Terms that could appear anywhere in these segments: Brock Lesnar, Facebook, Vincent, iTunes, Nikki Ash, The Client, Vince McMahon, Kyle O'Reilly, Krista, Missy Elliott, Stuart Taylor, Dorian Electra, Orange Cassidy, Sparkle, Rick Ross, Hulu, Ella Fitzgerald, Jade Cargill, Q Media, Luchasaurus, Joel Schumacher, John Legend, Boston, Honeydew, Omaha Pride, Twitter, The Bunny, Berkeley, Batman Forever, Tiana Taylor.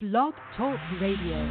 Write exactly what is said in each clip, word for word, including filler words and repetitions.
Blog Talk Radio.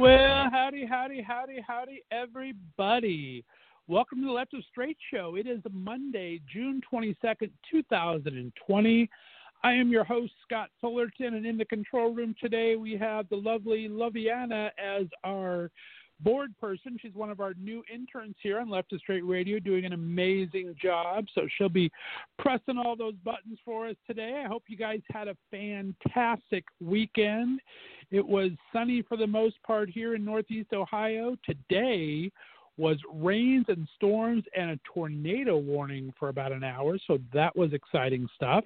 Well, howdy, howdy, howdy, howdy, everybody. Welcome to the Left of straight Show. It is Monday, June twenty-second, two thousand twenty. I am your host, Scott Fullerton, and in the control room today we have the lovely Loviana as our board person. She's one of our new interns here on Left of straight Radio, doing an amazing job. So she'll be pressing all those buttons for us today. I hope you guys had a fantastic weekend. It was sunny for the most part here in Northeast Ohio. Today was rains and storms and a tornado warning for about an hour, so that was exciting stuff.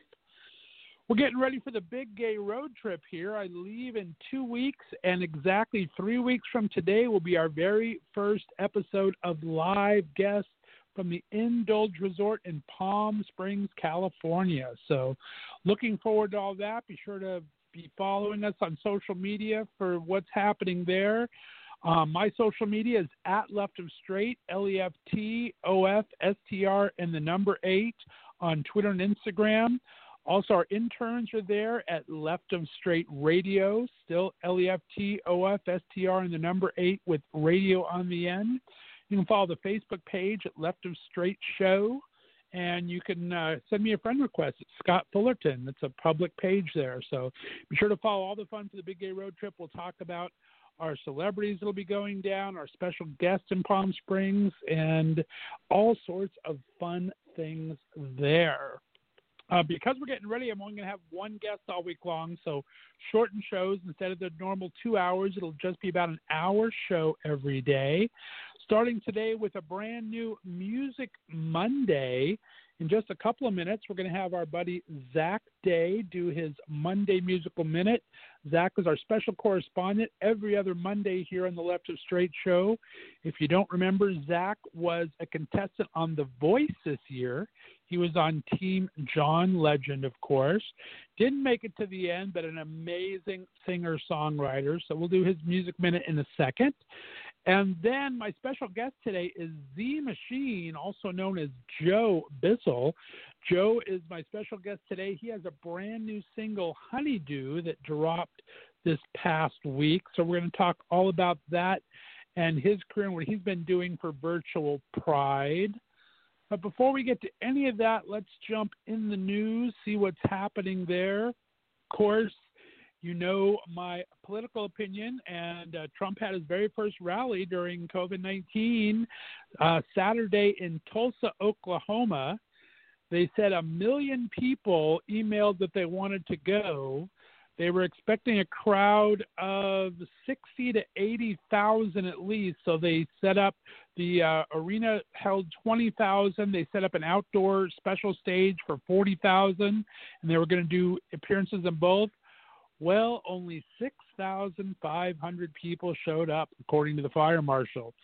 We're getting ready for the big gay road trip here. I leave in two weeks, and exactly three weeks from today will be our very first episode of live guests from the Indulge Resort in Palm Springs, California. So looking forward to all that. Be sure to be following us on social media for what's happening there. Um, my social media is at Left of straight, L E F T O F S T R, and the number eight on Twitter and Instagram. Also, our interns are there at Left of straight Radio, still L E F T O F S T R, and the number eight with radio on the end. You can follow the Facebook page at Left of straight Show. And you can uh, send me a friend request. It's Scott Fullerton. It's a public page there. So be sure to follow all the fun for the Big Gay Road Trip. We'll talk about our celebrities that will be going down, our special guests in Palm Springs, and all sorts of fun things there. Uh, because we're getting ready, I'm only going to have one guest all week long. So shortened shows, instead of the normal two hours, it'll just be about an hour show every day. Starting today with a brand new Music Monday. In just a couple of minutes, we're going to have our buddy Zach Day do his Monday Musical Minute. Zach is our special correspondent every other Monday here on the Left of straight Show. If you don't remember, Zach was a contestant on The Voice this year. He was on Team John Legend, of course. Didn't make it to the end, but an amazing singer-songwriter. So we'll do his Music Minute in a second. And then my special guest today is Zee Machine, also known as Joe Bissell. Joe is my special guest today. He has a brand new single, Honeydew, that dropped this past week. So we're going to talk all about that and his career and what he's been doing for Virtual Pride. But before we get to any of that, let's jump in the news, see what's happening there. Of course, you know my political opinion, and uh, Trump had his very first rally during COVID nineteen uh, Saturday in Tulsa, Oklahoma. They said a million people emailed that they wanted to go. They were expecting a crowd of sixty to eighty thousand at least, so they set up the uh, arena held twenty thousand. They set up an outdoor special stage for forty thousand, and they were going to do appearances in both. Well, only six thousand five hundred people showed up, according to the fire marshal.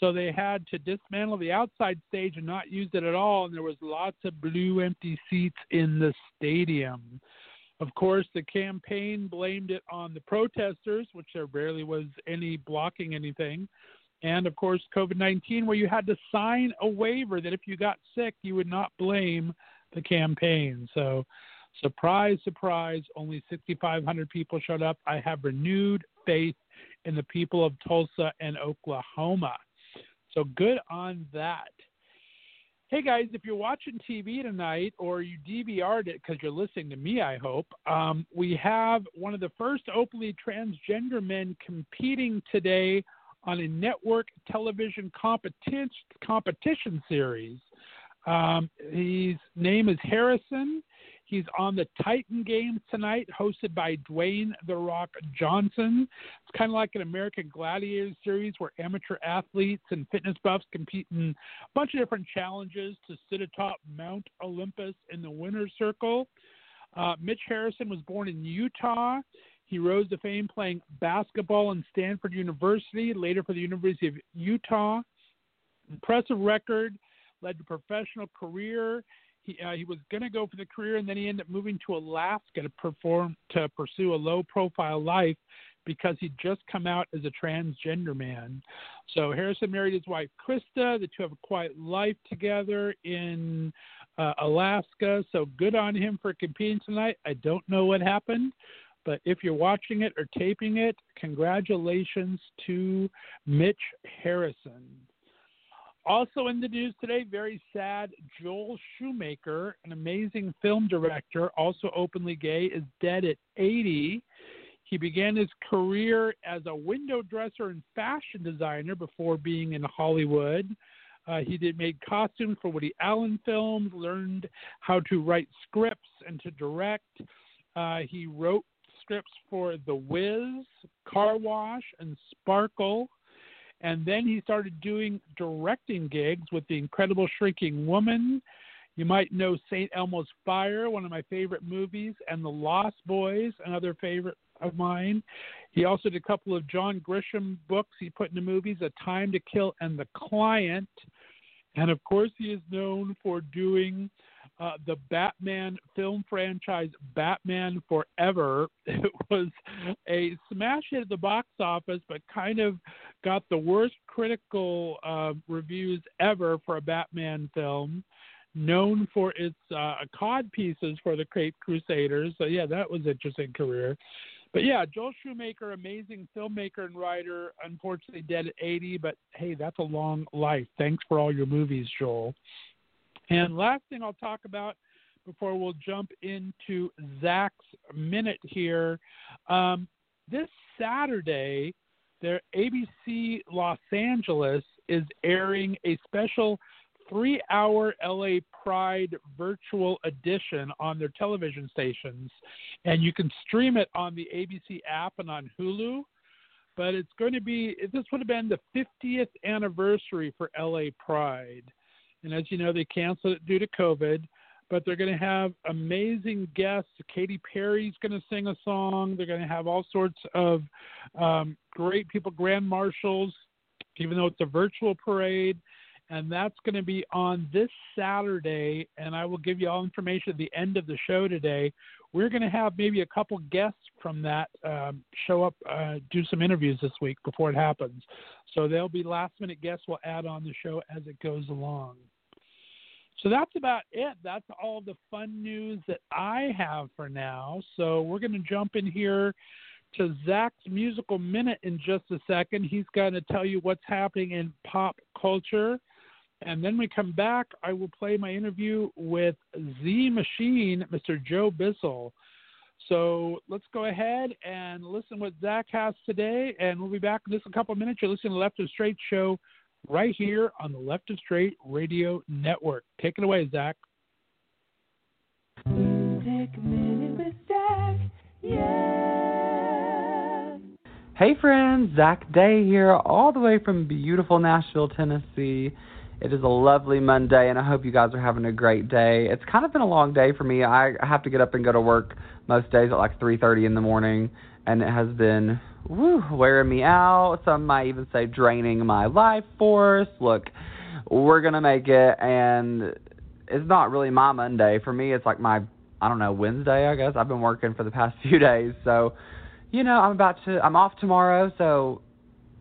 So they had to dismantle the outside stage and not use it at all, and there was lots of blue empty seats in the stadium. Of course, the campaign blamed it on the protesters, which there barely was any blocking anything. And, of course, covid nineteen, where you had to sign a waiver that if you got sick, you would not blame the campaign. So, surprise, surprise, only six thousand five hundred people showed up. I have renewed faith in the people of Tulsa and Oklahoma. So, good on that. Hey, guys, if you're watching T V tonight or you D V R'd it because you're listening to me, I hope, um, we have one of the first openly transgender men competing today on a network television competition competition series. Um, his name is Harrison. He's on the Titan Games tonight, hosted by Dwayne The Rock Johnson. It's kind of like an American Gladiator series where amateur athletes and fitness buffs compete in a bunch of different challenges to sit atop Mount Olympus in the winner's circle. Uh, Mitch Harrison was born in Utah. He rose to fame playing basketball in Stanford University, later for the University of Utah. Impressive record, led to a professional career. He, uh, he was going to go for the career, and then he ended up moving to Alaska to perform to pursue a low-profile life because he'd just come out as a transgender man. So Harrison married his wife, Krista. The two have a quiet life together in uh, Alaska. So good on him for competing tonight. I don't know what happened, but if you're watching it or taping it, congratulations to Mitch Harrison. Also in the news today, very sad, Joel Schumacher, an amazing film director, also openly gay, is dead at eighty. He began his career as a window dresser and fashion designer before being in Hollywood. Uh, he did made costumes for Woody Allen films, learned how to write scripts and to direct. Uh, he wrote scripts for The Wiz, Car Wash, and Sparkle. And then he started doing directing gigs with The Incredible Shrinking Woman. You might know Saint Elmo's Fire, one of my favorite movies, and The Lost Boys, another favorite of mine. He also did a couple of John Grisham books he put into movies, A Time to Kill and The Client. And, of course, he is known for doing uh, the Batman film franchise, Batman Forever. It was a smash hit at the box office, but kind of got the worst critical uh, reviews ever for a Batman film, known for its uh, cod pieces for the Cape Crusaders. So, yeah, that was an interesting career. But, yeah, Joel Schumacher, amazing filmmaker and writer, unfortunately dead at eighty, but, hey, that's a long life. Thanks for all your movies, Joel. And last thing I'll talk about before we'll jump into Zach's Minute here, um, this Saturday, their A B C Los Angeles is airing a special three-hour L A Pride virtual edition on their television stations, and you can stream it on the A B C app and on Hulu. But it's going to be this would have been the fiftieth anniversary for L A Pride, and as you know, they canceled it due to COVID. But they're going to have amazing guests. Katy Perry's going to sing a song. They're going to have all sorts of um, great people, grand marshals, even though it's a virtual parade. And that's going to be on this Saturday, and I will give you all information at the end of the show today. We're going to have maybe a couple guests from that um, show up, uh, do some interviews this week before it happens. So there'll be last-minute guests we'll add on the show as it goes along. So that's about it. That's all the fun news that I have for now. So we're going to jump in here to Zach's Musical Minute in just a second. He's going to tell you what's happening in pop culture. And then we come back, I will play my interview with Zee Machine, Mister Joe Bissell. So let's go ahead and listen what Zach has today, and we'll be back in just a couple of minutes. You're listening to Left of straight Show right here on the Left of straight Radio Network. Take it away, Zach. Take a minute with Zach. Yeah. Hey, friends. Zach Day here, all the way from beautiful Nashville, Tennessee. It is a lovely Monday, and I hope you guys are having a great day. It's kind of been a long day for me. I have to get up and go to work most days at like three thirty in the morning, and it has been woo, wearing me out. Some might even say draining my life force. Look, we're going to make it, and it's not really my Monday. For me, it's like my I don't know, Wednesday, I guess. I've been working for the past few days. So, you know, I'm about to, I'm off tomorrow. So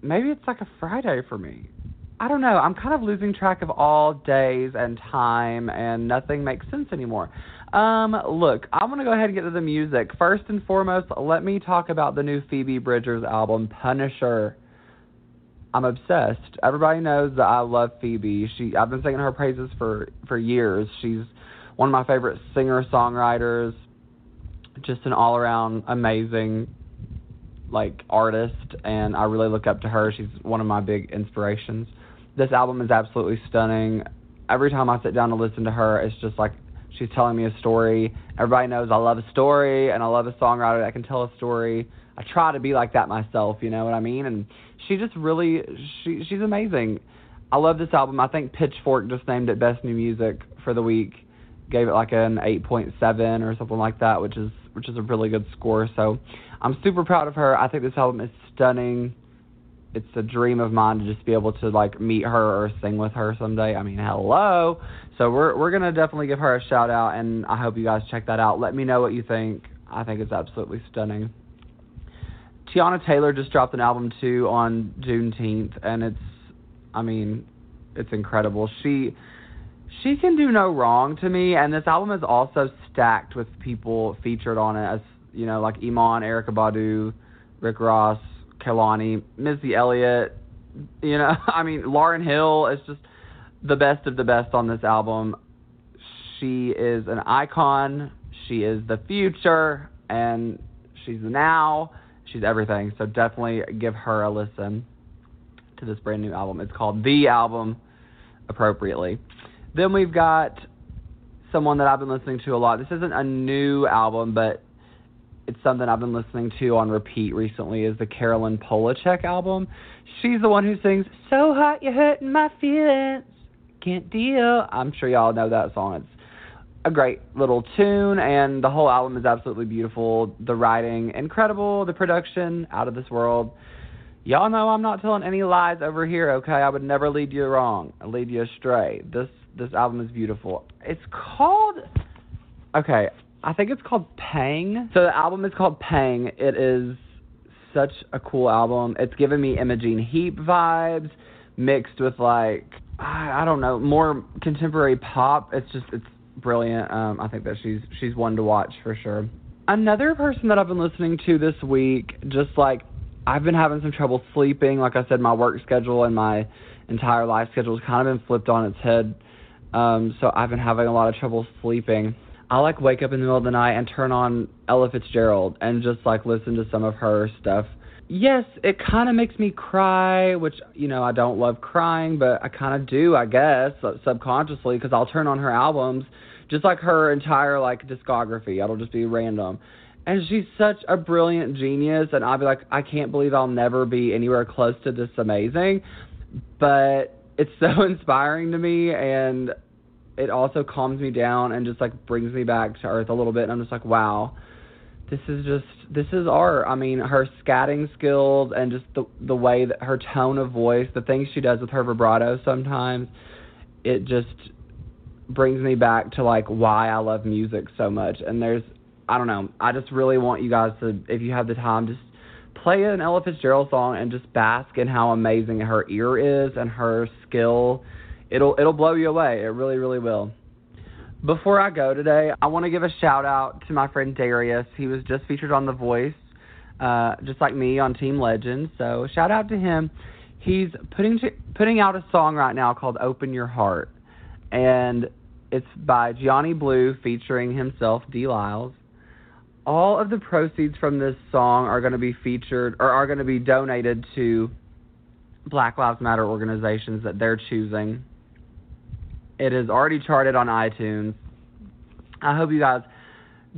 maybe it's like a Friday for me. I don't know. I'm kind of losing track of all days and time, and nothing makes sense anymore. Um, look, I want to go ahead and get to the music. First and foremost, let me talk about the new Phoebe Bridgers album, Punisher. I'm obsessed. Everybody knows that I love Phoebe. She, I've been singing her praises for, for years. She's one of my favorite singer-songwriters, just an all-around amazing like artist, and I really look up to her. She's one of my big inspirations. This album is absolutely stunning. Every time I sit down to listen to her, it's just like she's telling me a story. Everybody knows I love a story, and I love a songwriter that can tell a story. I try to be like that myself, you know what I mean? And she just really, she she's amazing. I love this album. I think Pitchfork just named it Best New Music for the week. Gave it like an eight point seven or something like that, which is which is a really good score. So I'm super proud of her. I think this album is stunning. It's a dream of mine to just be able to like meet her or sing with her someday. I mean, hello. So we're we're gonna definitely give her a shout out, and I hope you guys check that out. Let me know what you think. I think it's absolutely stunning. Tiana Taylor just dropped an album too on Juneteenth, and it's, I mean, it's incredible. She she can do no wrong to me, and this album is also stacked with people featured on it, as you know, like Iman, Erykah Badu, Rick Ross, Kehlani, Missy Elliott, you know, I mean, Lauryn Hill is just the best of the best on this album. She is an icon, she is the future, and she's the now, she's everything. So definitely give her a listen to this brand new album. It's called The Album, appropriately. Then we've got someone that I've been listening to a lot. This isn't a new album, but it's something I've been listening to on repeat recently, is the Carolyn Polachek album. She's the one who sings, "So hot you're hurting my feelings, can't deal." I'm sure y'all know that song. It's a great little tune, and the whole album is absolutely beautiful. The writing, incredible. The production, out of this world. Y'all know I'm not telling any lies over here, okay? I would never lead you wrong. I lead you astray. This this album is beautiful. It's called... Okay, I think it's called Pang. So the album is called Pang. It is such a cool album. It's giving me Imogene Heap vibes mixed with, like, I, I don't know, more contemporary pop. It's just, it's brilliant. Um, I think that she's she's one to watch for sure. Another person that I've been listening to this week, just like, I've been having some trouble sleeping. Like I said, my work schedule and my entire life schedule has kind of been flipped on its head. Um, so I've been having a lot of trouble sleeping. I like wake up in the middle of the night and turn on Ella Fitzgerald and just like listen to some of her stuff. Yes, it kind of makes me cry, which, you know, I don't love crying, but I kind of do, I guess, subconsciously, because I'll turn on her albums, just like her entire like discography. It'll just be random. And she's such a brilliant genius, and I'll be like, I can't believe I'll never be anywhere close to this amazing, but it's so inspiring to me, and it also calms me down and just like brings me back to earth a little bit. And I'm just like, wow, this is just, this is art. I mean, her scatting skills and just the the way that her tone of voice, the things she does with her vibrato sometimes, it just brings me back to like why I love music so much. And there's, I don't know, I just really want you guys to, if you have the time, just play an Ella Fitzgerald song and just bask in how amazing her ear is and her skill. It'll it'll blow you away. It really, really will. Before I go today, I want to give a shout-out to my friend Darius. He was just featured on The Voice, uh, just like me, on Team Legend. So shout-out to him. He's putting to, putting out a song right now called Open Your Heart, and it's by Gianni Blue featuring himself, D. Lyles. All of the proceeds from this song are going to be featured or are going to be donated to Black Lives Matter organizations that they're choosing. It is already charted on iTunes. I hope you guys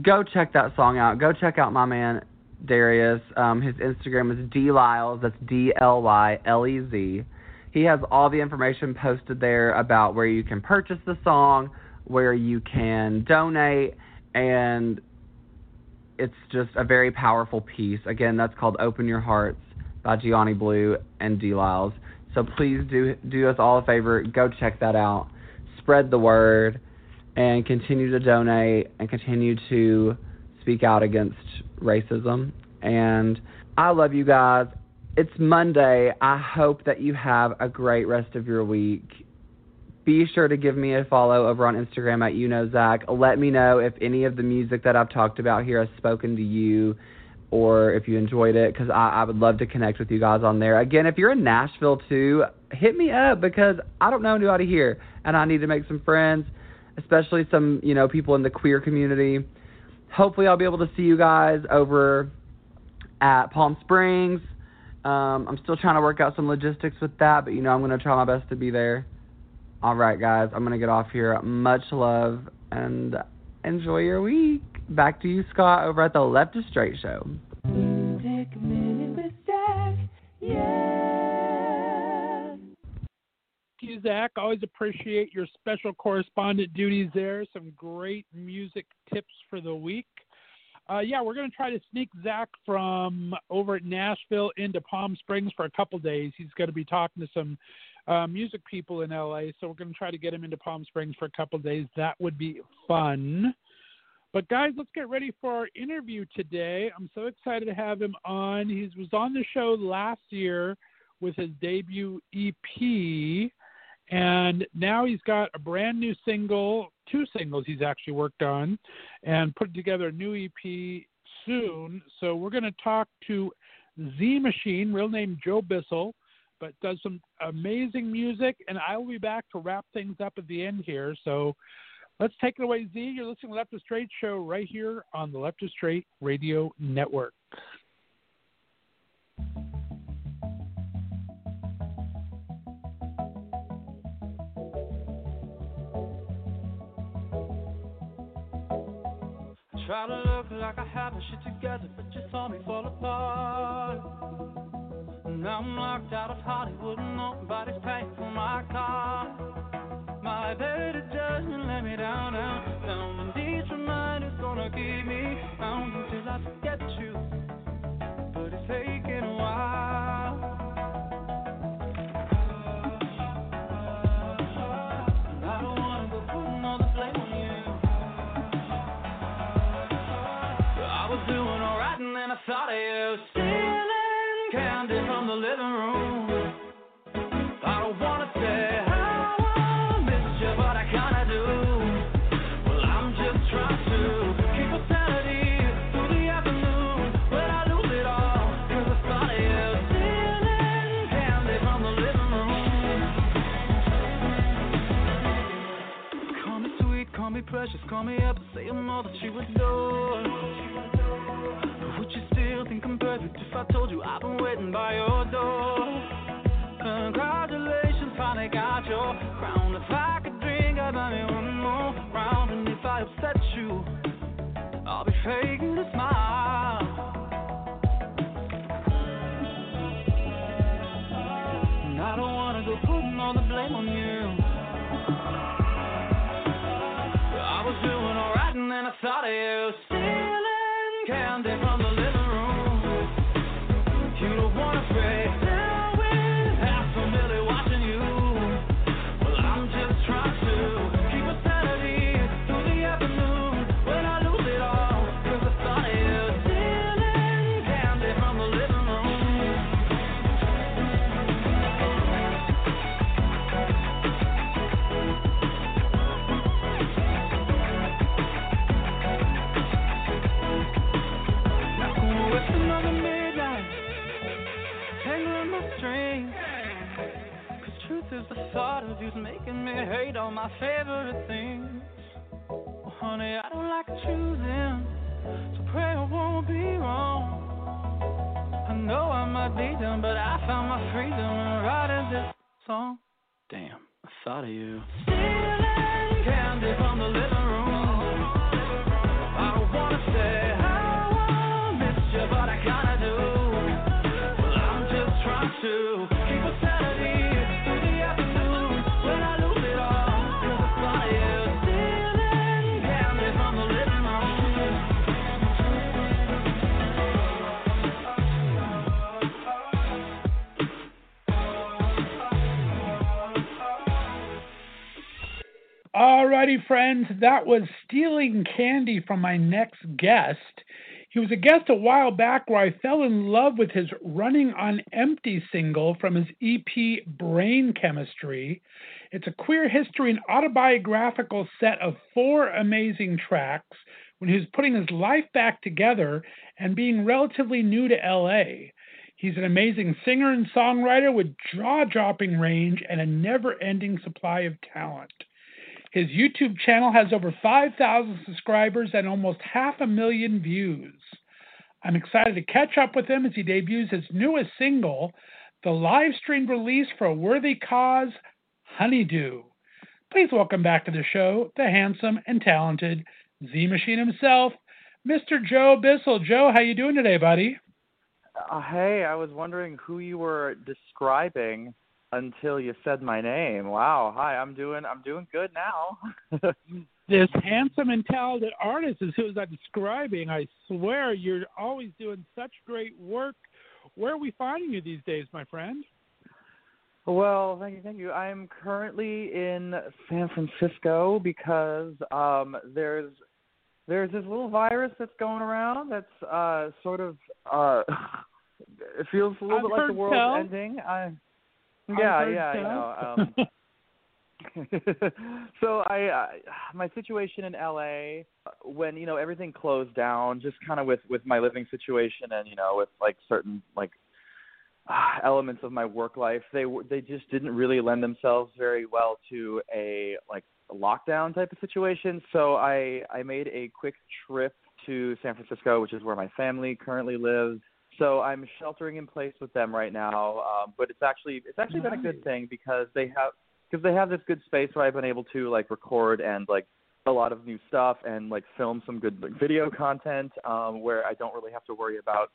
go check that song out. Go check out my man, Darius. Um, his Instagram is D. Lyles. That's D L Y L E Z. He has all the information posted there about where you can purchase the song, where you can donate, and it's just a very powerful piece. Again, that's called Open Your Hearts by Gianni Blue and D. Lyles. So please do do us all a favor. Go check that out. Spread the word. and continue to donate and continue to speak out against racism. And I love you guys. It's Monday. I hope that you have a great rest of your week. Be sure to give me a follow over on Instagram at you know Zach. Let me know if any of the music that I've talked about here has spoken to you or if you enjoyed it, because I, I would love to connect with you guys on there. Again, if you're in Nashville too, hit me up, because I don't know anybody here, and I need to make some friends, especially some, you know, people in the queer community. Hopefully I'll be able to see you guys over at Palm Springs. Um, I'm still trying to work out some logistics with that, but, you know, I'm going to try my best to be there. All right, guys, I'm going to get off here. Much love, and enjoy your week. Back to you, Scott, over at the Left of Straight Show. Music Minute with Zach, yeah. Thank you, Zach. Always appreciate your special correspondent duties there. Some great music tips for the week. Uh, yeah, we're going to try to sneak Zach from over at Nashville into Palm Springs for a couple days. He's going to be talking to some uh, music people in L A, so we're going to try to get him into Palm Springs for a couple days. That would be fun. But, guys, let's get ready for our interview today. I'm so excited to have him on. He was on the show last year with his debut E P, and now he's got a brand new single, two singles he's actually worked on, and put together a new E P soon. So we're going to talk to Zee Machine, real name Joe Bissell, but does some amazing music, and I will be back to wrap things up at the end here. So let's take it away, Z. You're listening to Left of Straight Show right here on the Left of Straight Radio Network. I try to look like I have my shit together, but you saw me fall apart. Now I'm locked out of Hollywood and nobody's paying for my car. My better judgment let me down, down, down. And these reminders gonna keep me down until I forget you. But it's taking a while. And I don't wanna go putting all the blame on you. But I was doing alright and then I thought of you. Stealing candy from the living room. I don't wanna say. Precious, call me up and say I'm all that you adore. Would you still think I'm perfect if I told you I've been waiting by your door? Congratulations, finally got your crown. If I could drink, I'd buy me one more round. And if I upset you, I'll be faking a smile. And I don't wanna go putting all the blame on you. And I thought of you stealing candy from the living room. You don't want to pray. Now with half a million watching you. Well, I'm just trying to keep a sanity through the afternoon. When I lose it all, cause I thought of you stealing candy from the living room. Cause truth is the thought of you's making me hate all my favorite things. Well, honey, I don't like choosing, so pray I won't be wrong. I know I might be done, but I found my freedom in writing this song. Damn, I thought of you. Stealing candy from the living room. I don't wanna say how I missed you, but I gotta. To keep a sanity through the afternoon. When I lose it all, cause I thought of you stealing candy from the living room. Alrighty, friends, that was Stealing Candy from my next guest. He was a guest a while back where I fell in love with his Running on Empty single from his E P Brain Chemistry. It's a queer history and autobiographical set of four amazing tracks when he was putting his life back together and being relatively new to L A. He's an amazing singer and songwriter with jaw-dropping range and a never-ending supply of talent. His YouTube channel has over five thousand subscribers and almost half a million views. I'm excited to catch up with him as he debuts his newest single, the live-streamed release for a worthy cause, Honeydew. Please welcome back to the show the handsome and talented Zee Machine himself, Mister Joe Bissell. Joe, how you doing today, buddy? Uh, hey, I was wondering who you were describing until you said my name. Wow. Hi, I'm doing I'm doing good now. This handsome and talented artist is who I'm describing. I swear you're always doing such great work. Where are we finding you these days, my friend? Well, thank you, thank you. I'm currently in San Francisco because um, there's there's this little virus that's going around that's uh, sort of uh, it feels a little I've bit like the world's tell. ending. I Yeah, yeah, I know. Um, so I, uh, my situation in L A, when, you know, everything closed down, just kind of with, with my living situation and, you know, with like certain like uh, elements of my work life, they they just didn't really lend themselves very well to a like a lockdown type of situation. So I, I made a quick trip to San Francisco, which is where my family currently lives. So I'm sheltering in place with them right now, um, but it's actually it's actually nice. been a good thing because they have because they have this good space where I've been able to like record and like a lot of new stuff and like film some good like, video content um, where I don't really have to worry about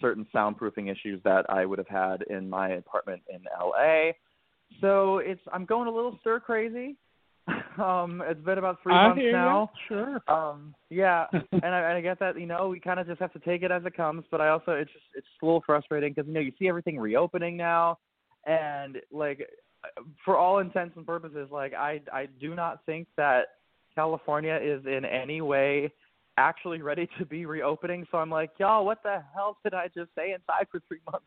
certain soundproofing issues that I would have had in my apartment in L A. So it's I'm going a little stir crazy. Um, it's been about three I months hear now. You. Sure. Um, yeah, and, I, and I get that. You know, we kind of just have to take it as it comes. But I also, it's just, it's a little frustrating because you know you see everything reopening now, and like for all intents and purposes, like I, I do not think that California is in any way actually ready to be reopening. So I'm like, y'all, what the hell did I just stay inside for three months?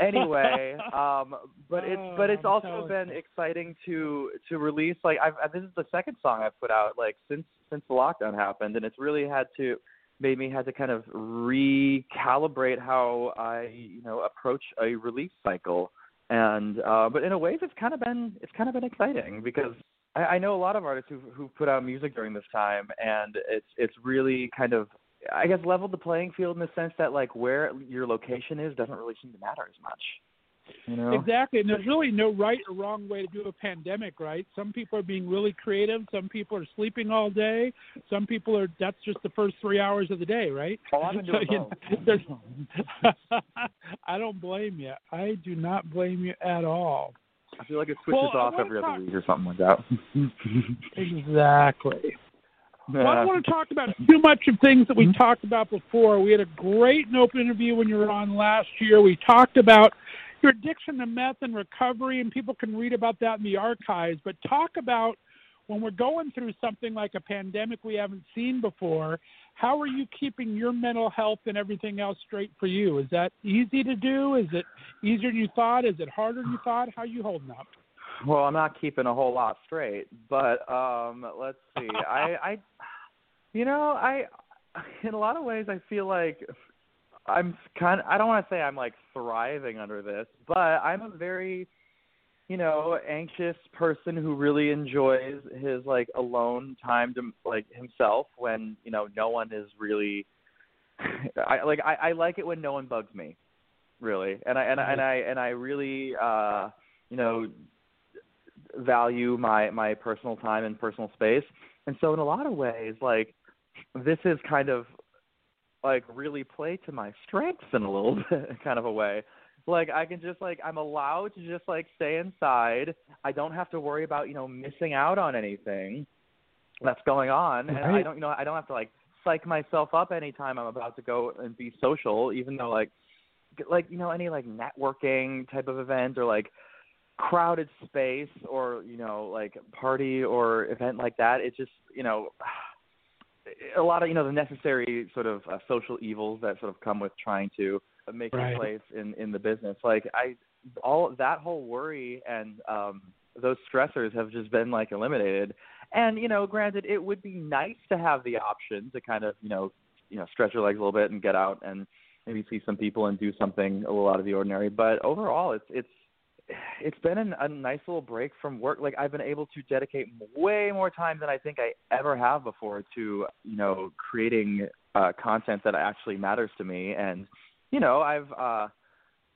Anyway, um, but it's oh, but it's I'm also been you. exciting to to release. Like I've, this is the second song I've put out like since since the lockdown happened, and it's really had to made me had to kind of recalibrate how I you know approach a release cycle. And uh, but in a way, it's kind of been it's kind of been exciting because I, I know a lot of artists who who put out music during this time, and it's it's really kind of. I guess leveled the playing field in the sense that like where your location is doesn't really seem to matter as much. You know? Exactly. And there's really no right or wrong way to do a pandemic, right? Some people are being really creative. Some people are sleeping all day. Some people are, that's just the first three hours of the day, right? Oh, I've been doing so, you know, I don't blame you. I do not blame you at all. I feel like it switches well, off every talk- other week or something like that. Exactly. Well, I don't want to talk about too much of things that we mm-hmm. talked about before. We had a great and open interview when you were on last year. We talked about your addiction to meth and recovery, and people can read about that in the archives. But talk about when we're going through something like a pandemic we haven't seen before, how are you keeping your mental health and everything else straight for you? Is that easy to do? Is it easier than you thought? Is it harder than you thought? How are you holding up? Well, I'm not keeping a whole lot straight, but um, let's see. I, I, you know, I, in a lot of ways, I feel like I'm kind of, I don't want to say I'm like thriving under this, but I'm a very, you know, anxious person who really enjoys his like alone time to like himself when, you know, no one is really, I like, I, I like it when no one bugs me really. And I, and I, and I, and I really, uh, you know, value my, my personal time and personal space. And so in a lot of ways, like this is kind of like really play to my strengths in a little bit, kind of a way. Like I can just like, I'm allowed to just like stay inside. I don't have to worry about, you know, missing out on anything that's going on. And right. I don't, you know, I don't have to like psych myself up anytime I'm about to go and be social, even though like, like, you know, any like networking type of event or like, crowded space or, you know, like party or event like that, it's just, you know, a lot of, you know, the necessary sort of uh, social evils that sort of come with trying to make right. a place in, in the business. Like I, all that whole worry and um, those stressors have just been like eliminated. And, you know, granted, it would be nice to have the option to kind of, you know, you know, stretch your legs a little bit and get out and maybe see some people and do something a little out of the ordinary. But overall, it's, it's, it's been an, a nice little break from work. Like I've been able to dedicate way more time than I think I ever have before to, you know, creating uh, content that actually matters to me. And, you know, I've, uh,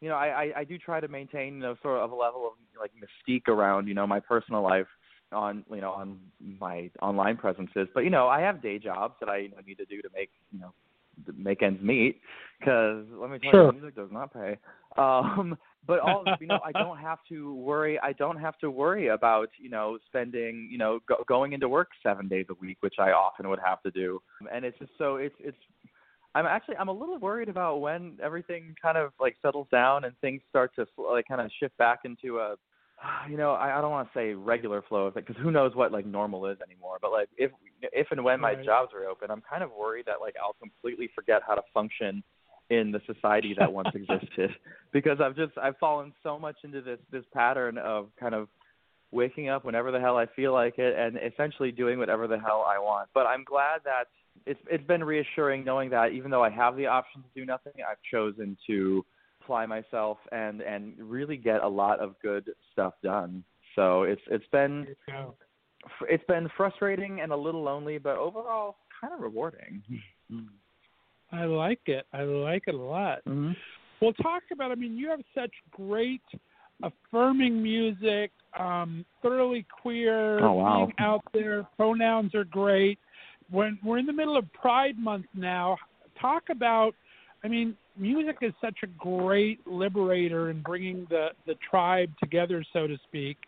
you know, I, I, I do try to maintain, you know, sort of a level of like mystique around, you know, my personal life on, you know, on my online presences. But, you know, I have day jobs that I you know, need to do to make, you know, to make ends meet. Cause let me tell sure. you, music does not pay. Um, But all you know, I don't have to worry. I don't have to worry about you know spending you know go, going into work seven days a week, which I often would have to do. And it's just so it's it's. I'm actually I'm a little worried about when everything kind of like settles down and things start to like kind of shift back into a, you know, I, I don't want to say regular flow of it because who knows what like normal is anymore. But like if if and when my right. jobs reopen, I'm kind of worried that like I'll completely forget how to function in the society that once existed because I've just, I've fallen so much into this, this pattern of kind of waking up whenever the hell I feel like it and essentially doing whatever the hell I want. But I'm glad that it's, it's been reassuring knowing that even though I have the option to do nothing, I've chosen to apply myself and, and really get a lot of good stuff done. So it's, it's been, it's been frustrating and a little lonely, but overall kind of rewarding. I like it. I like it a lot. Mm-hmm. Well, talk about, I mean, you have such great affirming music, um, thoroughly queer, oh, wow. being out there, pronouns are great. When we're in the middle of Pride Month now, talk about, I mean, music is such a great liberator in bringing the, the tribe together, so to speak.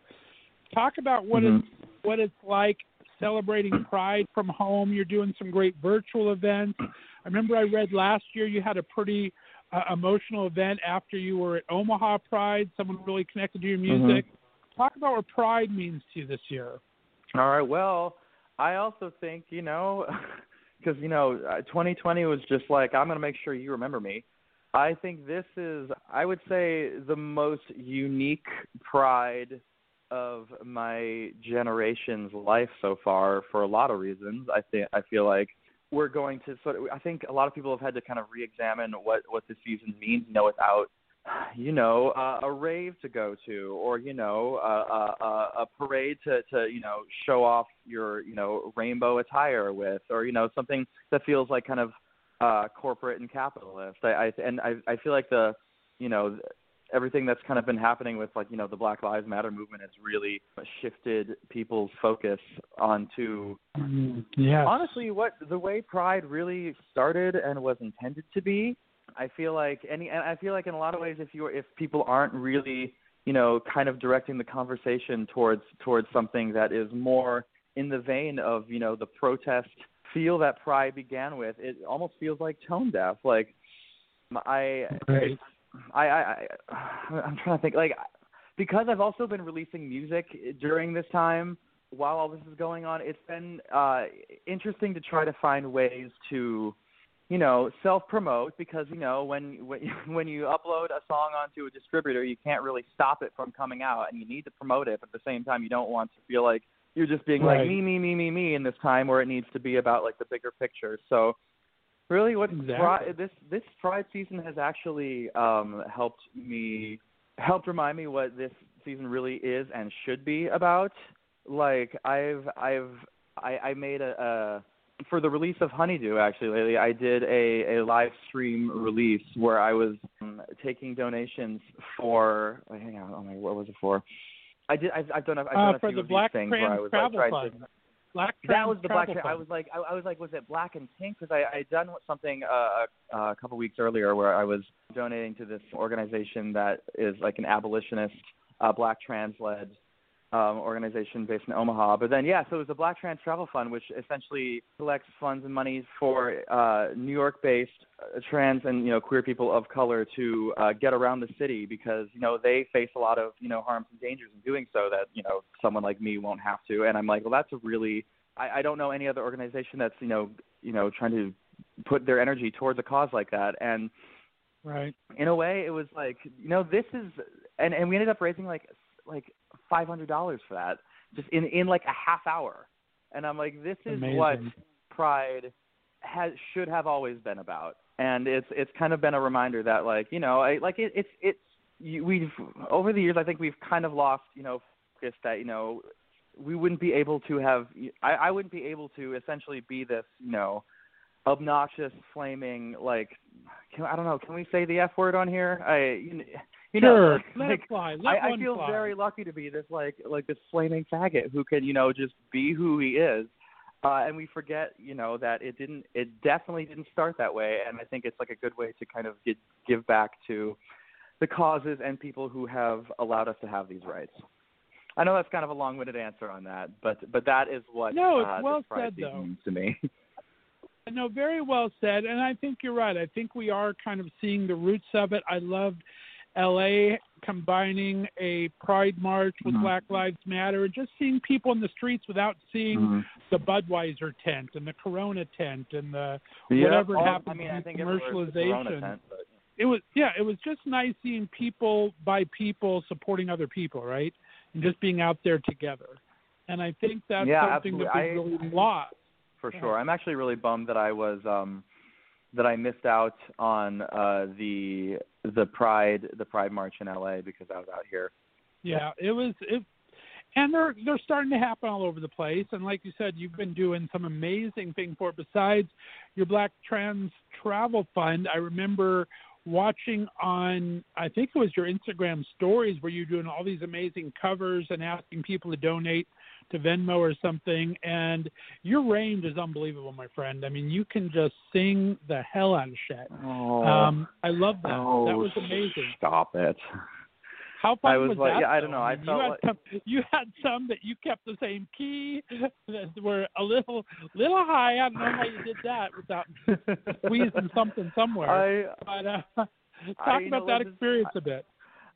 Talk about what mm-hmm. it's, what it's like celebrating Pride from home. You're doing some great virtual events. I remember I read last year you had a pretty uh, emotional event after you were at Omaha Pride. Someone really connected to your music. Mm-hmm. Talk about what Pride means to you this year. All right. Well, I also think, you know, because, you know, twenty twenty was just like, I'm going to make sure you remember me. I think this is, I would say, the most unique Pride of my generation's life so far for a lot of reasons. I think I feel like we're going to sort of, I think a lot of people have had to kind of re-examine what, what the season means, you know, without, you know, uh, a rave to go to or, you know, uh, uh, a parade to, to, you know, show off your, you know, rainbow attire with, or, you know, something that feels like kind of uh, corporate and capitalist. I, I and I, I feel like the, you know, everything that's kind of been happening with, like, you know, the Black Lives Matter movement has really shifted people's focus onto, yes. honestly, what the way Pride really started and was intended to be. I feel like any, and I feel like in a lot of ways, if you if people aren't really, you know, kind of directing the conversation towards towards something that is more in the vein of, you know, the protest feel that Pride began with, it almost feels like tone deaf. Like I. Right. I, I, I, I'm trying to think, like, because I've also been releasing music during this time while all this is going on, it's been uh, interesting to try to find ways to, you know, self-promote because, you know, when, when when you upload a song onto a distributor, you can't really stop it from coming out and you need to promote it, but at the same time, you don't want to feel like you're just being right. like, me, me, me, me, me in this time where it needs to be about, like, the bigger picture. So really, what exactly. Pride, this this Pride season has actually um, helped me helped remind me what this season really is and should be about. Like I've I've I, I made a, a for the release of Honeydew actually lately. I did a, a live stream release where I was um, taking donations for oh, hang on oh my what was it for? I did I've, I've done a, I've done uh, a for few the of Black these things where I was like trying fund. to. Black that was the black. Fund. I was like, I, I was like, was it black and pink? Because I had done something uh, a couple weeks earlier where I was donating to this organization that is like an abolitionist, uh, black trans-led uh, um, organization based in Omaha. But then, yeah, so it was the Black Trans Travel Fund, which essentially collects funds and monies for uh, New York-based trans and, you know, queer people of color to uh, get around the city because, you know, they face a lot of, you know, harms and dangers in doing so that, you know, someone like me won't have to. And I'm like, well, that's a really – I don't know any other organization that's, you know, you know, trying to put their energy towards a cause like that. And right. In a way, it was like, you know, this is – and and we ended up raising like like – five hundred dollars for that just in, in like a half hour. And I'm like, this is amazing. What Pride has should have always been about. And it's, it's kind of been a reminder that like, you know, I like it, it's, it's, we've over the years, I think we've kind of lost, you know, focus that, you know, we wouldn't be able to have, I, I wouldn't be able to essentially be this, you know, obnoxious flaming, like, can, I don't know. Can we say the F word on here? I, you know, You sure. know, let like, it fly. Let I, I feel fly. very lucky to be this like like this flaming faggot who can, you know, just be who he is, uh, and we forget, you know, that it didn't it definitely didn't start that way. And I think it's like a good way to kind of get, give back to the causes and people who have allowed us to have these rights. I know that's kind of a long-winded answer on that, but but that is what no, it's uh, well said though means to me. No, very well said, and I think you're right. I think we are kind of seeing the roots of it. I loved L A combining a Pride March with mm-hmm. Black Lives Matter, just seeing people in the streets without seeing mm-hmm. the Budweiser tent and the Corona tent and the yeah, whatever all, happened I mean, to I think commercialization. It was, tent, but, yeah. it was yeah, it was just nice seeing people by people supporting other people, right? And just being out there together. And I think that's yeah, something absolutely. that we really I, lost. For yeah. sure. I'm actually really bummed that I was um, that I missed out on uh, the the Pride the Pride March in L A because I was out here. Yeah, it was it, and they're they're starting to happen all over the place. And like you said, you've been doing some amazing thing for it. Besides your Black Trans Travel Fund, I remember watching on I think it was your Instagram stories where you're doing all these amazing covers and asking people to donate to Venmo or something, and your range is unbelievable, my friend. I mean, you can just sing the hell out of shit. Oh, um, I love that. Oh, that was amazing. Stop it. How fun I was, was like, that? Yeah, I don't know. I mean, you, had like... some, you had some that you kept the same key that were a little little high. I don't know how you did that without squeezing something somewhere. I, but uh, talk I, about that know, experience I, a bit.